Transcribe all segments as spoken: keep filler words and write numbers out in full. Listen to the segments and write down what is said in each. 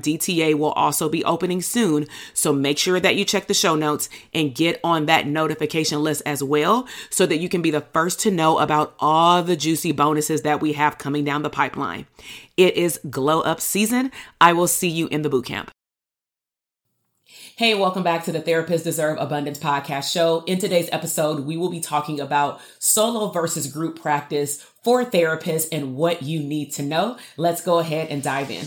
D T A, will also be opening soon. So make sure that you check the show notes and get on that notification list as well so that you can be the first to know about all the juicy bonuses that we have coming down the pipeline. It is glow up season. I will see you in the bootcamp. Hey, welcome back to the Therapists Deserve Abundance podcast show. In today's episode, we will be talking about solo versus group practice for therapists and what you need to know. Let's go ahead and dive in.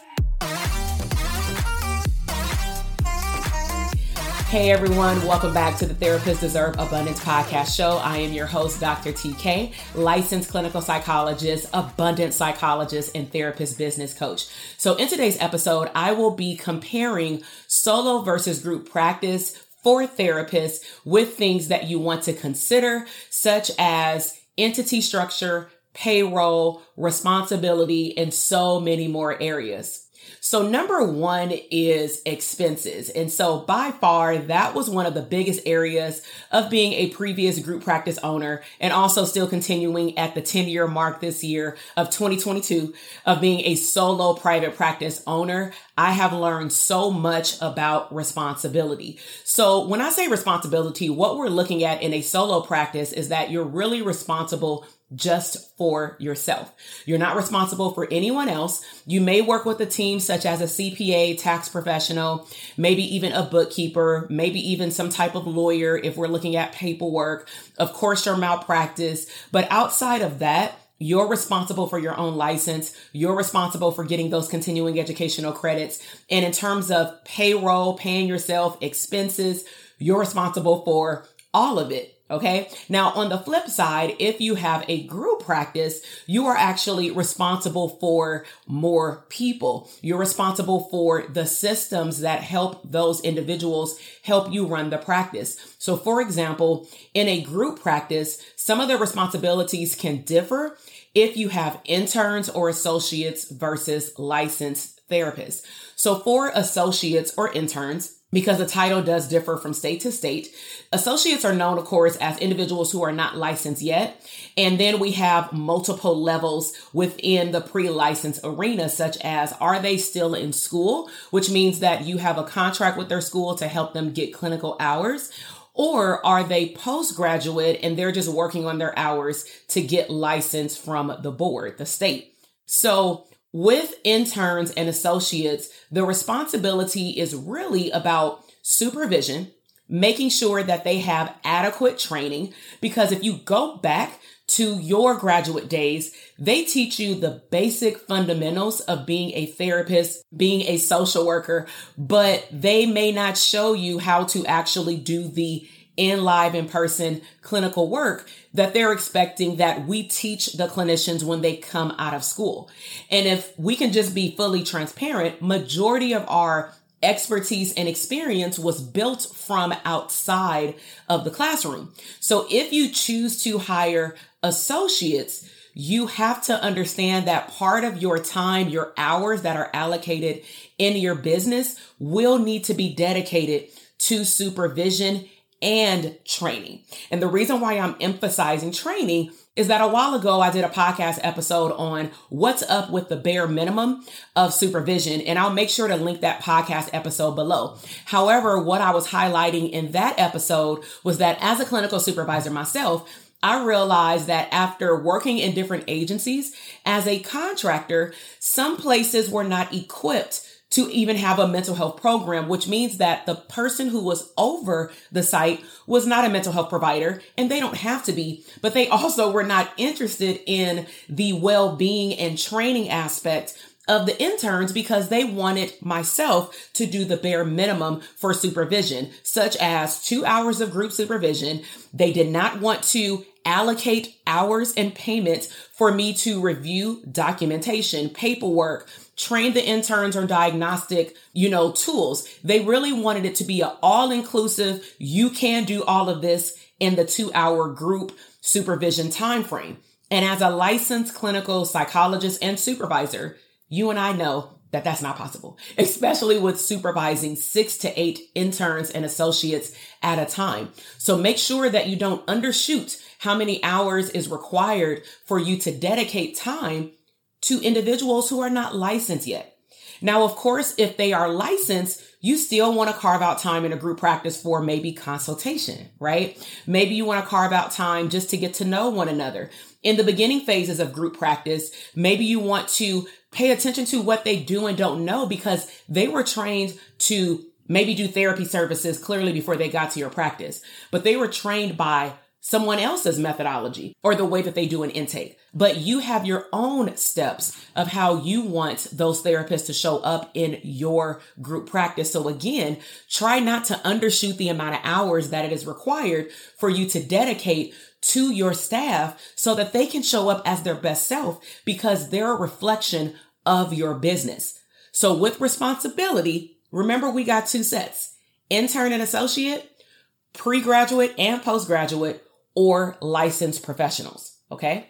Hey everyone, welcome back to the Therapists Deserve Abundance podcast show. I am your host, Doctor T K, licensed clinical psychologist, abundant psychologist, and therapist business coach. So in today's episode, I will be comparing solo versus group practice for therapists with things that you want to consider, such as entity structure, payroll, responsibility, and so many more areas. So number one is expenses. And so by far, that was one of the biggest areas of being a previous group practice owner and also still continuing at the ten year mark this year of twenty twenty-two of being a solo private practice owner. I have learned so much about responsibility. So when I say responsibility, what we're looking at in a solo practice is that you're really responsible just for yourself. You're not responsible for anyone else. You may work with a team such as a C P A, tax professional, maybe even a bookkeeper, maybe even some type of lawyer if we're looking at paperwork, of course your malpractice. But outside of that, you're responsible for your own license. You're responsible for getting those continuing educational credits. And in terms of payroll, paying yourself, expenses, you're responsible for all of it. Okay. Now, on the flip side, if you have a group practice, you are actually responsible for more people. You're responsible for the systems that help those individuals help you run the practice. So, for example, in a group practice, some of the responsibilities can differ if you have interns or associates versus licensed therapists. So, for associates or interns, because the title does differ from state to state. Associates are known, of course, as individuals who are not licensed yet. And then we have multiple levels within the pre-license arena, such as are they still in school, which means that you have a contract with their school to help them get clinical hours, or are they postgraduate and they're just working on their hours to get licensed from the board, the state. So with interns and associates, the responsibility is really about supervision, making sure that they have adequate training, because if you go back to your graduate days, they teach you the basic fundamentals of being a therapist, being a social worker, but they may not show you how to actually do the in live, in person clinical work that they're expecting that we teach the clinicians when they come out of school. And if we can just be fully transparent, majority of our expertise and experience was built from outside of the classroom. So if you choose to hire associates, you have to understand that part of your time, your hours that are allocated in your business will need to be dedicated to supervision and training. And the reason why I'm emphasizing training is that a while ago, I did a podcast episode on what's up with the bare minimum of supervision, and I'll make sure to link that podcast episode below. However, what I was highlighting in that episode was that as a clinical supervisor myself, I realized that after working in different agencies as a contractor, some places were not equipped to even have a mental health program, which means that the person who was over the site was not a mental health provider, and they don't have to be, but they also were not interested in the well-being and training aspect of the interns because they wanted myself to do the bare minimum for supervision, such as two hours of group supervision. They did not want to allocate hours and payments for me to review documentation, paperwork, train the interns on diagnostic, you know, tools. They really wanted it to be an all-inclusive, you can do all of this in the two-hour group supervision timeframe. And as a licensed clinical psychologist and supervisor, you and I know that that's not possible, especially with supervising six to eight interns and associates at a time. So make sure that you don't undershoot how many hours is required for you to dedicate time to individuals who are not licensed yet. Now, of course, if they are licensed, you still want to carve out time in a group practice for maybe consultation, right? Maybe you want to carve out time just to get to know one another. In the beginning phases of group practice, maybe you want to pay attention to what they do and don't know because they were trained to maybe do therapy services clearly before they got to your practice, but they were trained by someone else's methodology or the way that they do an intake. But you have your own steps of how you want those therapists to show up in your group practice. So again, try not to undershoot the amount of hours that it is required for you to dedicate to your staff so that they can show up as their best self because they're a reflection of your business. So with responsibility, remember we got two sets, intern and associate, pre-graduate and postgraduate, or licensed professionals. Okay.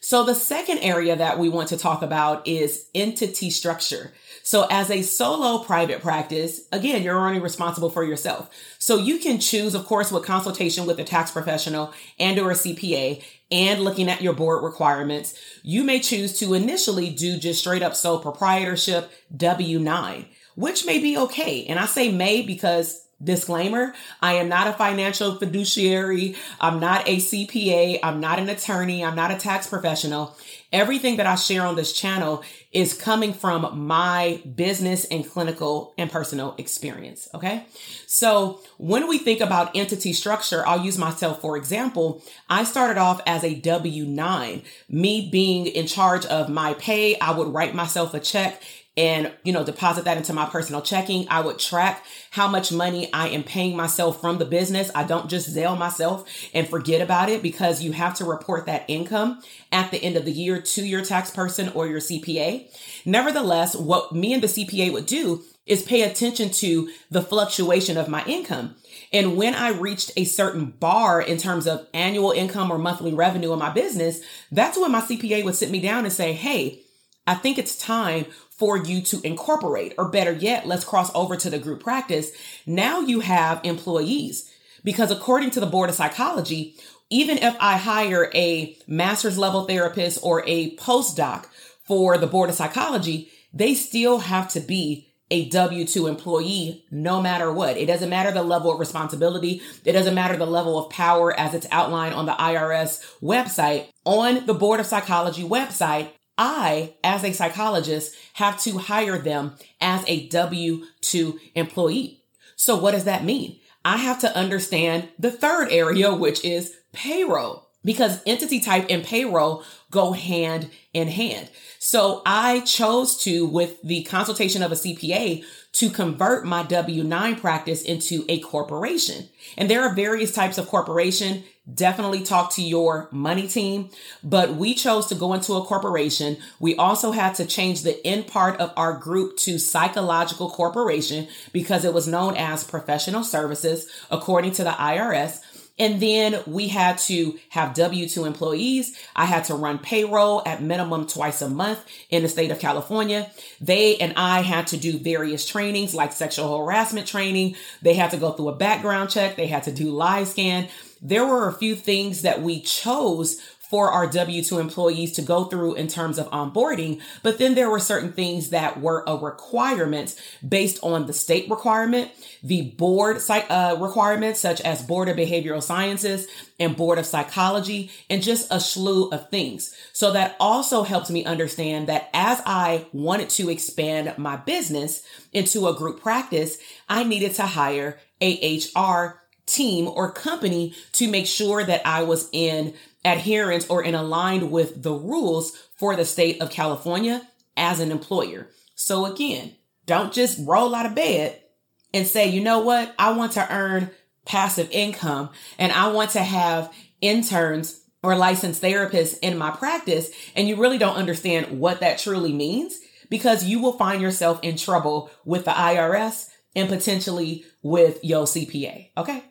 So the second area that we want to talk about is entity structure. So as a solo private practice, again, you're only responsible for yourself. So you can choose, of course, with consultation with a tax professional and or a C P A and looking at your board requirements, you may choose to initially do just straight up sole proprietorship W nine, which may be okay. And I say may because disclaimer, I am not a financial fiduciary. I'm not a C P A. I'm not an attorney. I'm not a tax professional. Everything that I share on this channel is coming from my business and clinical and personal experience. Okay. So when we think about entity structure, I'll use myself for example. I started off as a W nine, me being in charge of my pay. I would write myself a check and, you know, deposit that into my personal checking. I would track how much money I am paying myself from the business. I don't just Zelle myself and forget about it because you have to report that income at the end of the year to your tax person or your C P A. Nevertheless, what me and the C P A would do is pay attention to the fluctuation of my income. And when I reached a certain bar in terms of annual income or monthly revenue in my business, that's when my C P A would sit me down and say, hey, I think it's time for you to incorporate, or better yet, let's cross over to the group practice. Now you have employees because according to the Board of Psychology, even if I hire a master's level therapist or a postdoc for the Board of Psychology, they still have to be a W two employee, no matter what. It doesn't matter the level of responsibility. It doesn't matter the level of power as it's outlined on the I R S website. On the Board of Psychology website, I, as a psychologist, have to hire them as a W two employee. So what does that mean? I have to understand the third area, which is payroll, because entity type and payroll go hand in hand. So I chose to, with the consultation of a C P A, to convert my W nine practice into a corporation. And there are various types of corporation. Definitely talk to your money team, but we chose to go into a corporation. We also had to change the end part of our group to psychological corporation because it was known as professional services, according to the I R S. And then we had to have W two employees. I had to run payroll at minimum twice a month in the state of California. They and I had to do various trainings like sexual harassment training. They had to go through a background check. They had to do live scan. There were a few things that we chose for our W two employees to go through in terms of onboarding, but then there were certain things that were a requirement based on the state requirement, the board uh, requirements such as Board of Behavioral Sciences and Board of Psychology, and just a slew of things. So that also helped me understand that as I wanted to expand my business into a group practice, I needed to hire a H R team or company to make sure that I was in adherence or in aligned with the rules for the state of California as an employer. So again, don't just roll out of bed and say, you know what? I want to earn passive income and I want to have interns or licensed therapists in my practice. And you really don't understand what that truly means, because you will find yourself in trouble with the I R S and potentially with your C P A. Okay.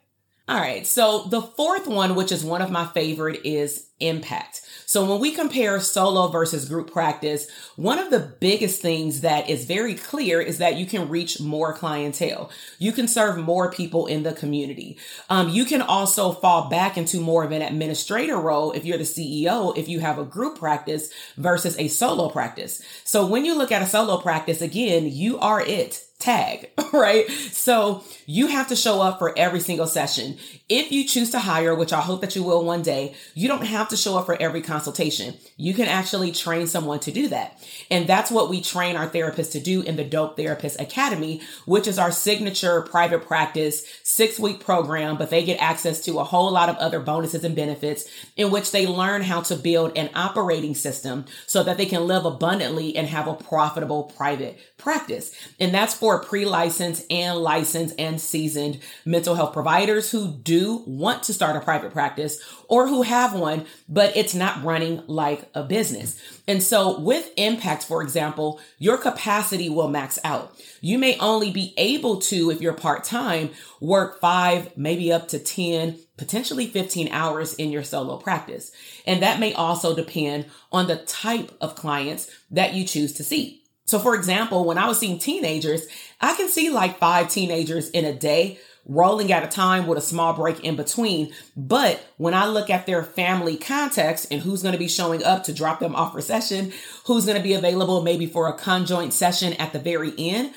All right. So the fourth one, which is one of my favorite, is impact. So when we compare solo versus group practice, one of the biggest things that is very clear is that you can reach more clientele. You can serve more people in the community. Um, you can also fall back into more of an administrator role if you're the C E O, if you have a group practice versus a solo practice. So when you look at a solo practice, again, you are it. Tag, right? So you have to show up for every single session. If you choose to hire, which I hope that you will one day, you don't have to show up for every consultation. You can actually train someone to do that. And that's what we train our therapists to do in the Dope Therapist Academy, which is our signature private practice six-week program, but they get access to a whole lot of other bonuses and benefits in which they learn how to build an operating system so that they can live abundantly and have a profitable private practice. And that's for pre-licensed and licensed and seasoned mental health providers who do want to start a private practice or who have one, but it's not running like a business. And so with impact, for example, your capacity will max out. You may only be able to, if you're part-time, work five, maybe up to ten, potentially fifteen hours in your solo practice. And that may also depend on the type of clients that you choose to see. So for example, when I was seeing teenagers, I can see like five teenagers in a day rolling at a time with a small break in between. But when I look at their family context and who's going to be showing up to drop them off for session, who's going to be available maybe for a conjoint session at the very end,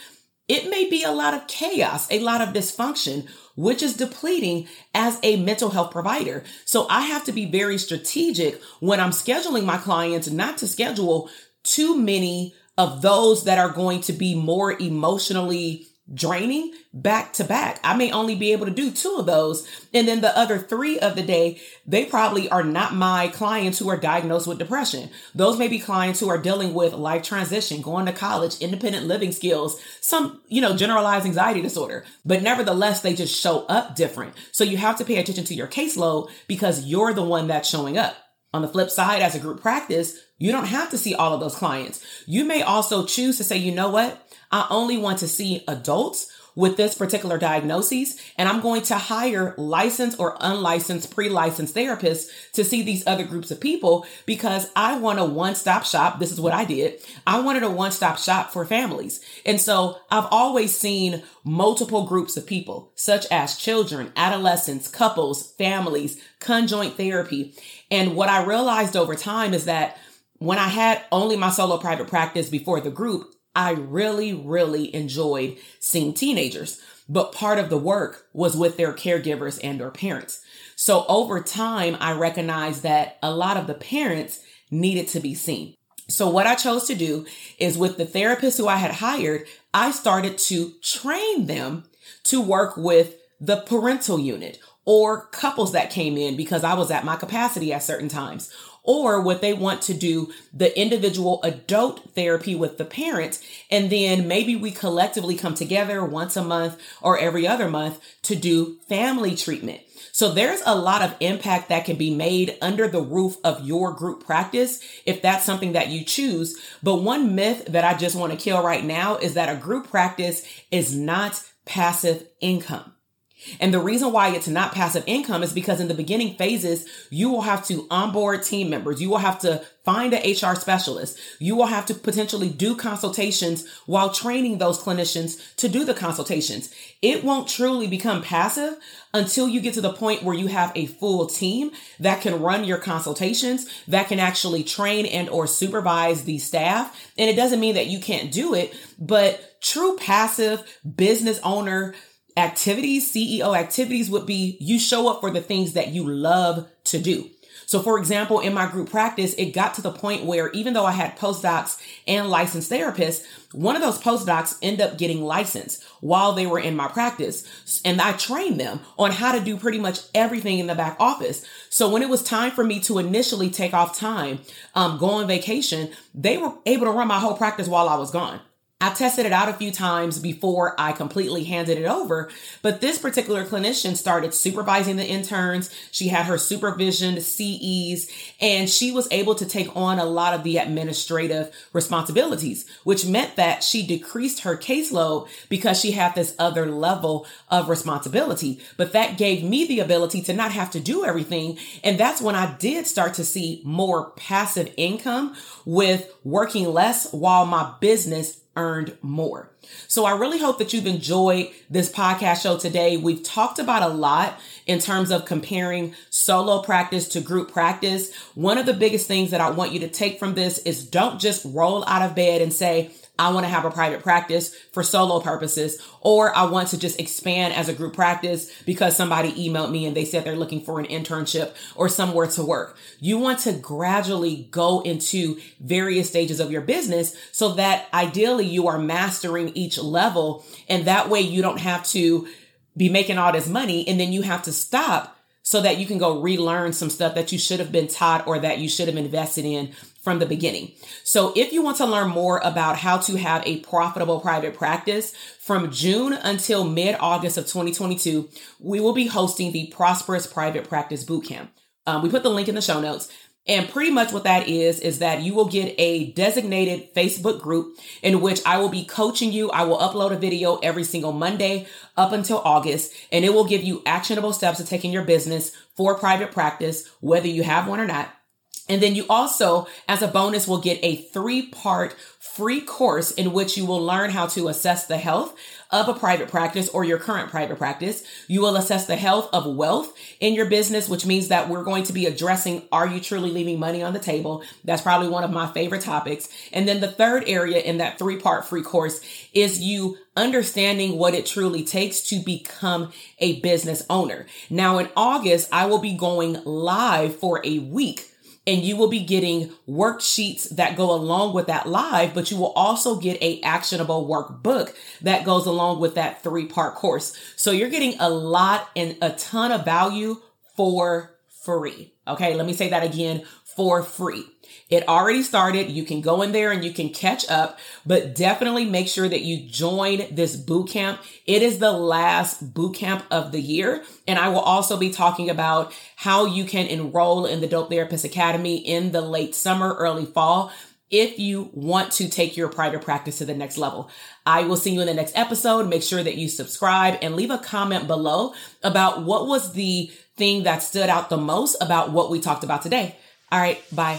it may be a lot of chaos, a lot of dysfunction, which is depleting as a mental health provider. So I have to be very strategic when I'm scheduling my clients, not to schedule too many of those that are going to be more emotionally draining back to back. I may only be able to do two of those. And then the other three of the day, they probably are not my clients who are diagnosed with depression. Those may be clients who are dealing with life transition, going to college, independent living skills, some, you know, generalized anxiety disorder. But nevertheless, they just show up different. So you have to pay attention to your caseload because you're the one that's showing up. On the flip side, as a group practice, you don't have to see all of those clients. You may also choose to say, you know what? I only want to see adults with this particular diagnosis, and I'm going to hire licensed or unlicensed, pre-licensed therapists to see these other groups of people because I want a one-stop shop. This is what I did. I wanted a one-stop shop for families. And so I've always seen multiple groups of people, such as children, adolescents, couples, families, conjoint therapy. And what I realized over time is that when I had only my solo private practice before the group, I really, really enjoyed seeing teenagers, but part of the work was with their caregivers and their parents. So over time, I recognized that a lot of the parents needed to be seen. So what I chose to do is with the therapists who I had hired, I started to train them to work with the parental unit, or couples that came in because I was at my capacity at certain times, or what they want to do, the individual adult therapy with the parent. And then maybe we collectively come together once a month or every other month to do family treatment. So there's a lot of impact that can be made under the roof of your group practice if that's something that you choose. But one myth that I just want to kill right now is that a group practice is not passive income. And the reason why it's not passive income is because in the beginning phases, you will have to onboard team members. You will have to find an H R specialist. You will have to potentially do consultations while training those clinicians to do the consultations. It won't truly become passive until you get to the point where you have a full team that can run your consultations, that can actually train and or supervise the staff. And it doesn't mean that you can't do it, but true passive business owner activities, C E O activities would be you show up for the things that you love to do. So for example, in my group practice, it got to the point where even though I had postdocs and licensed therapists, one of those postdocs ended up getting licensed while they were in my practice. And I trained them on how to do pretty much everything in the back office. So when it was time for me to initially take off time, um, go on vacation, they were able to run my whole practice while I was gone. I tested it out a few times before I completely handed it over, but this particular clinician started supervising the interns. She had her supervision C Es, and she was able to take on a lot of the administrative responsibilities, which meant that she decreased her caseload because she had this other level of responsibility. But that gave me the ability to not have to do everything. And that's when I did start to see more passive income with working less while my business earned more. So I really hope that you've enjoyed this podcast show today. We've talked about a lot in terms of comparing solo practice to group practice. One of the biggest things that I want you to take from this is don't just roll out of bed and say, I want to have a private practice for solo purposes, or I want to just expand as a group practice because somebody emailed me and they said they're looking for an internship or somewhere to work. You want to gradually go into various stages of your business so that ideally you are mastering each level. And that way you don't have to be making all this money and then you have to stop so that you can go relearn some stuff that you should have been taught or that you should have invested in from the beginning. So if you want to learn more about how to have a profitable private practice, from June until mid-August of twenty twenty-two, we will be hosting the Prosperous Private Practice Bootcamp. Um, we put the link in the show notes. And pretty much what that is, is that you will get a designated Facebook group in which I will be coaching you. I will upload a video every single Monday up until August, and it will give you actionable steps to take in your business for private practice, whether you have one or not. And then you also, as a bonus, will get a three-part free course in which you will learn how to assess the health of a private practice or your current private practice. You will assess the health of wealth in your business, which means that we're going to be addressing, are you truly leaving money on the table? That's probably one of my favorite topics. And then the third area in that three-part free course is you understanding what it truly takes to become a business owner. Now, in August, I will be going live for a week. And you will be getting worksheets that go along with that live, but you will also get a actionable workbook that goes along with that three-part course. So you're getting a lot and a ton of value for free. Okay, let me say that again, for free. It already started. You can go in there and you can catch up, but definitely make sure that you join this bootcamp. It is the last bootcamp of the year. And I will also be talking about how you can enroll in the Dope Therapist Academy in the late summer, early fall, if you want to take your private practice to the next level. I will see you in the next episode. Make sure that you subscribe and leave a comment below about what was the thing that stood out the most about what we talked about today. All right, bye.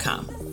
com.